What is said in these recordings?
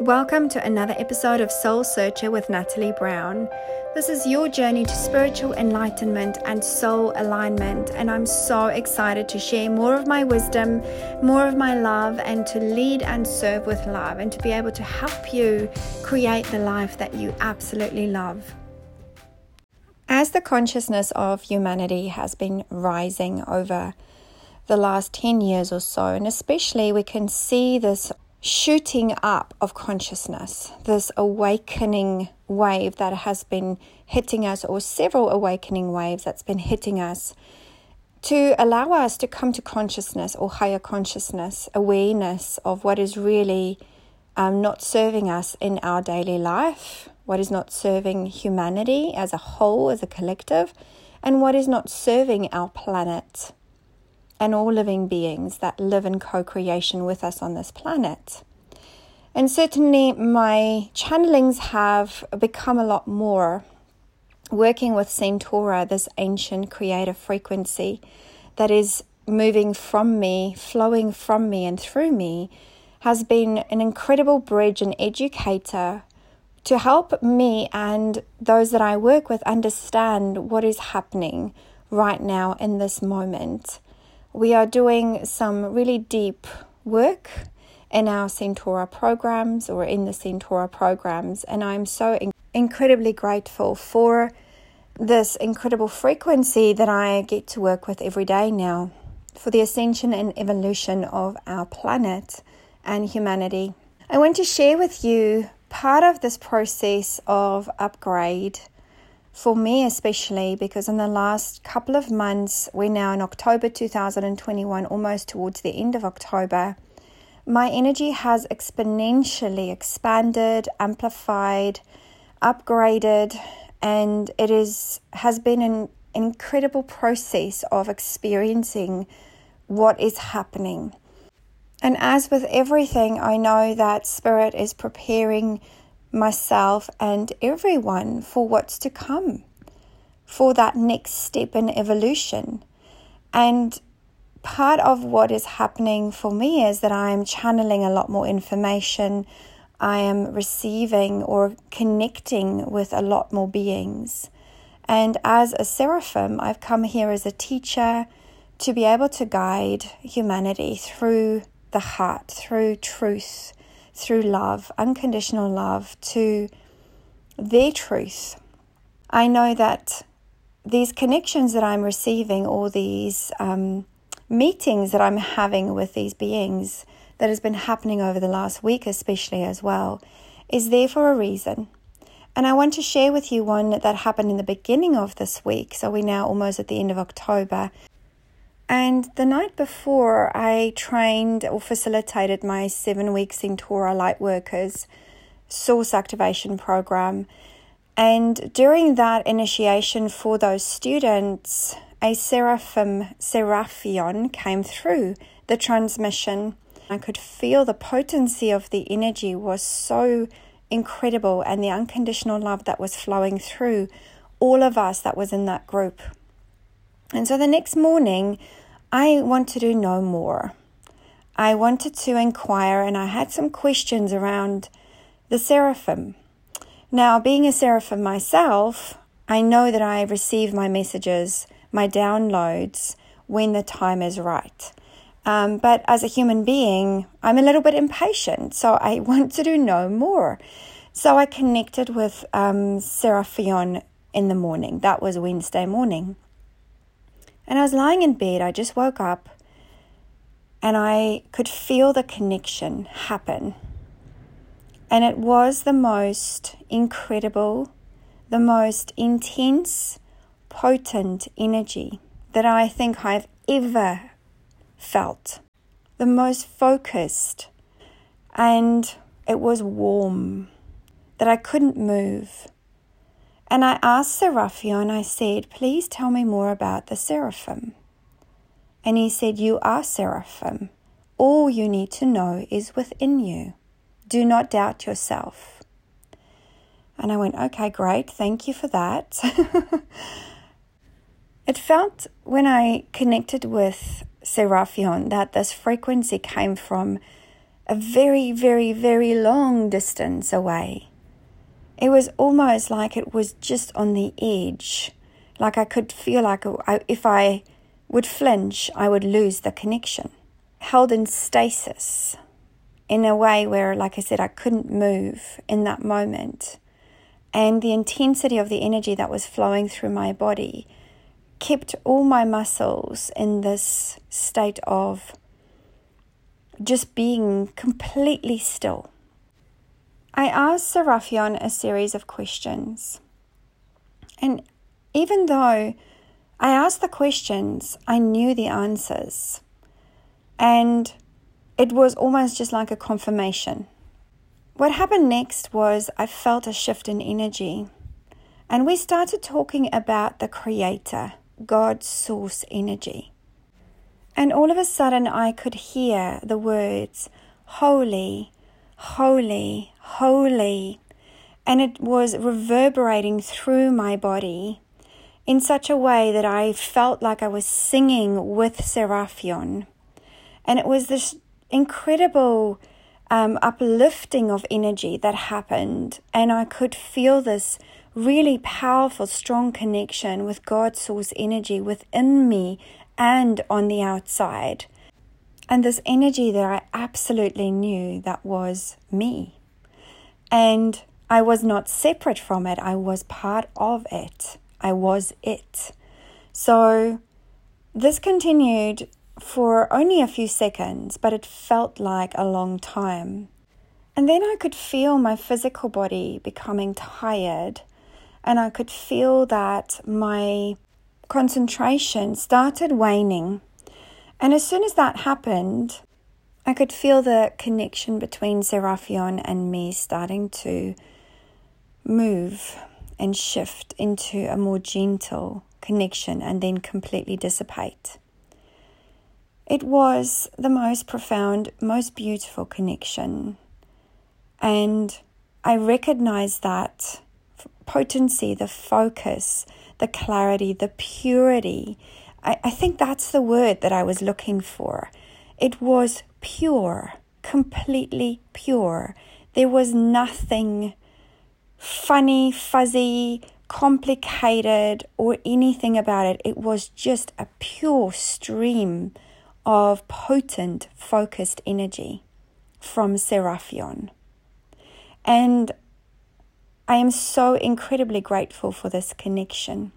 Welcome to another episode of Soul Searcher with Natalie Brown. This is your journey to spiritual enlightenment and soul alignment, and I'm so excited to share more of my wisdom, more of my love, and to lead and serve with love, and to be able to help you create the life that you absolutely love. As the consciousness of humanity has been rising over the last 10 years or so, and especially we can see this shooting up of consciousness, this awakening wave that has been hitting us, or several awakening waves that's been hitting us, to allow us to come to consciousness or higher consciousness, awareness of what is really not serving us in our daily life, what is not serving humanity as a whole, as a collective, and what is not serving our planet and all living beings that live in co-creation with us on this planet. And certainly my channelings have become a lot more working with Centaura, this ancient creative frequency that is moving from me, flowing from me and through me, has been an incredible bridge and educator to help me and those that I work with understand what is happening right now in this moment. We are doing some really deep work in our Centaura programs, or in the Centaura programs, and I'm so incredibly grateful for this incredible frequency that I get to work with every day now for the ascension and evolution of our planet and humanity. I want to share with you part of this process of upgrade. For me especially, because in the last couple of months, we're now in October 2021, almost towards the end of October, my energy has exponentially expanded, amplified, upgraded, and it has been an incredible process of experiencing what is happening. And as with everything, I know that Spirit is preparing myself and everyone for what's to come, for that next step in evolution. And part of what is happening for me is that I am channeling a lot more information. I am receiving or connecting with a lot more beings. And as a Seraphim, I've come here as a teacher to be able to guide humanity through the heart, through truth, through love, unconditional love, to their truth. I know that these connections that I'm receiving, all these meetings that I'm having with these beings, that has been happening over the last week especially as well, is there for a reason. And I want to share with you one that happened in the beginning of this week. So we're now almost at the end of October. And the night before, I trained or facilitated my 7-week Torah Light Workers Source Activation Program. And during that initiation for those students, a Seraphion came through the transmission. I could feel the potency of the energy was so incredible, and the unconditional love that was flowing through all of us that was in that group. And so the next morning, I wanted to know more. I wanted to inquire, and I had some questions around the Seraphim. Now, being a Seraphim myself, I know that I receive my messages, my downloads, when the time is right. But as a human being, I'm a little bit impatient, so I wanted to know more. So I connected with Seraphion in the morning. That was Wednesday morning. And I was lying in bed, I just woke up, and I could feel the connection happen. And it was the most incredible, the most intense, potent energy that I think I've ever felt. The most focused, and it was warm, that I couldn't move. And I asked Seraphion, and I said, please tell me more about the Seraphim. And he said, you are Seraphim. All you need to know is within you. Do not doubt yourself. And I went, okay, great. Thank you for that. It felt, when I connected with Seraphion, that this frequency came from a very, very, very long distance away. It was almost like it was just on the edge. Like I could feel like if I would flinch, I would lose the connection. Held in stasis in a way where, like I said, I couldn't move in that moment. And the intensity of the energy that was flowing through my body kept all my muscles in this state of just being completely still. I asked Seraphion a series of questions. And even though I asked the questions, I knew the answers. And it was almost just like a confirmation. What happened next was I felt a shift in energy. And we started talking about the Creator, God's source energy. And all of a sudden I could hear the words, holy, holy, holy. And it was reverberating through my body in such a way that I felt like I was singing with Seraphion. And it was this incredible uplifting of energy that happened. And I could feel this really powerful, strong connection with God's source energy within me and on the outside. And this energy that I absolutely knew that was me. And I was not separate from it. I was part of it. I was it. So this continued for only a few seconds, but it felt like a long time. And then I could feel my physical body becoming tired, and I could feel that my concentration started waning. And as soon as that happened, I could feel the connection between Seraphion and me starting to move and shift into a more gentle connection and then completely dissipate. It was the most profound, most beautiful connection. And I recognized that potency, the focus, the clarity, the purity. I think that's the word that I was looking for. It was pure, completely pure. There was nothing funny, fuzzy, complicated, or anything about it. It was just a pure stream of potent, focused energy from Seraphion. And I am so incredibly grateful for this connection.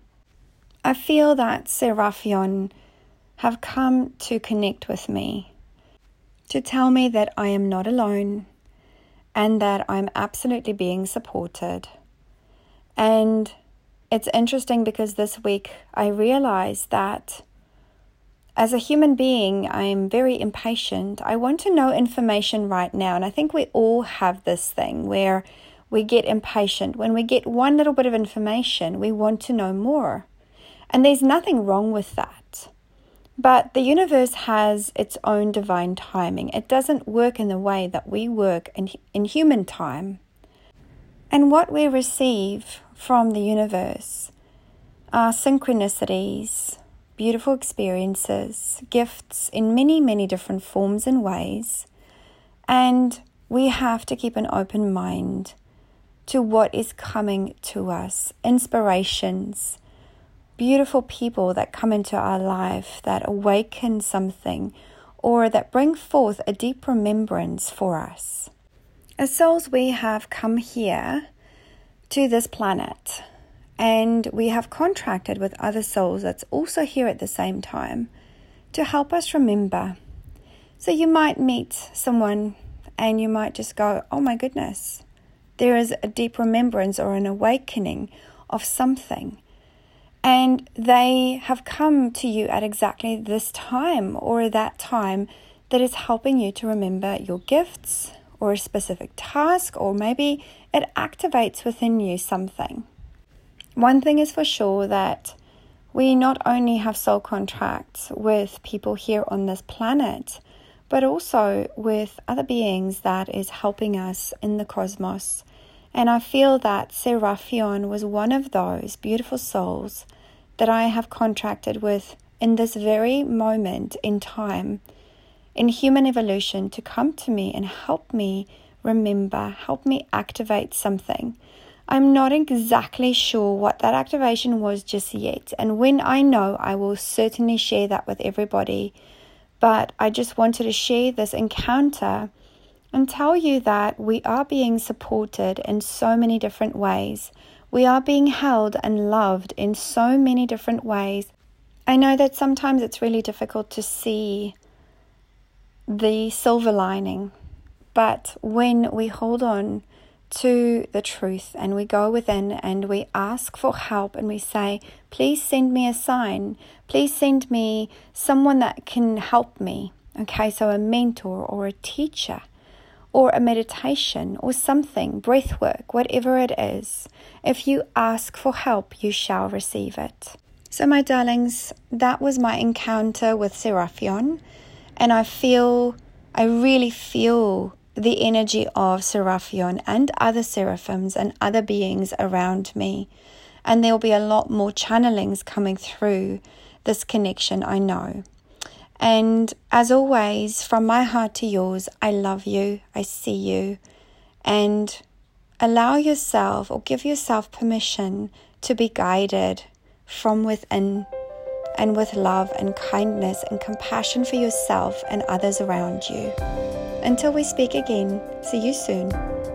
I feel that Seraphion have come to connect with me, to tell me that I am not alone and that I'm absolutely being supported. And it's interesting because this week I realized that as a human being, I'm very impatient. I want to know information right now. And I think we all have this thing where we get impatient. When we get one little bit of information, we want to know more. And there's nothing wrong with that. But the universe has its own divine timing. It doesn't work in the way that we work in human time. And what we receive from the universe are synchronicities, beautiful experiences, gifts in many, many different forms and ways. And we have to keep an open mind to what is coming to us. Inspirations, beautiful people that come into our life that awaken something or that bring forth a deep remembrance for us. As souls, we have come here to this planet. And we have contracted with other souls that's also here at the same time to help us remember. So you might meet someone and you might just go, oh my goodness, there is a deep remembrance or an awakening of something. And they have come to you at exactly this time or that time that is helping you to remember your gifts or a specific task, or maybe it activates within you something. One thing is for sure, that we not only have soul contracts with people here on this planet, but also with other beings that is helping us in the cosmos. And I feel that Seraphion was one of those beautiful souls that I have contracted with in this very moment in time. in human evolution to come to me and help me remember, help me activate something. I'm not exactly sure what that activation was just yet. And when I know, I will certainly share that with everybody. But I just wanted to share this encounter and tell you that we are being supported in so many different ways. We are being held and loved in so many different ways. I know that sometimes it's really difficult to see the silver lining. But when we hold on to the truth and we go within and we ask for help and we say, please send me a sign, please send me someone that can help me. Okay, so a mentor or a teacher or a meditation or something, breath work, whatever it is. If you ask for help, you shall receive it. So my darlings, that was my encounter with Seraphion, and I really feel the energy of Seraphion and other seraphims and other beings around me. And there'll be a lot more channelings coming through this connection, I know. And as always, from my heart to yours, I love you, I see you. And allow yourself or give yourself permission to be guided from within and with love and kindness and compassion for yourself and others around you. Until we speak again, see you soon.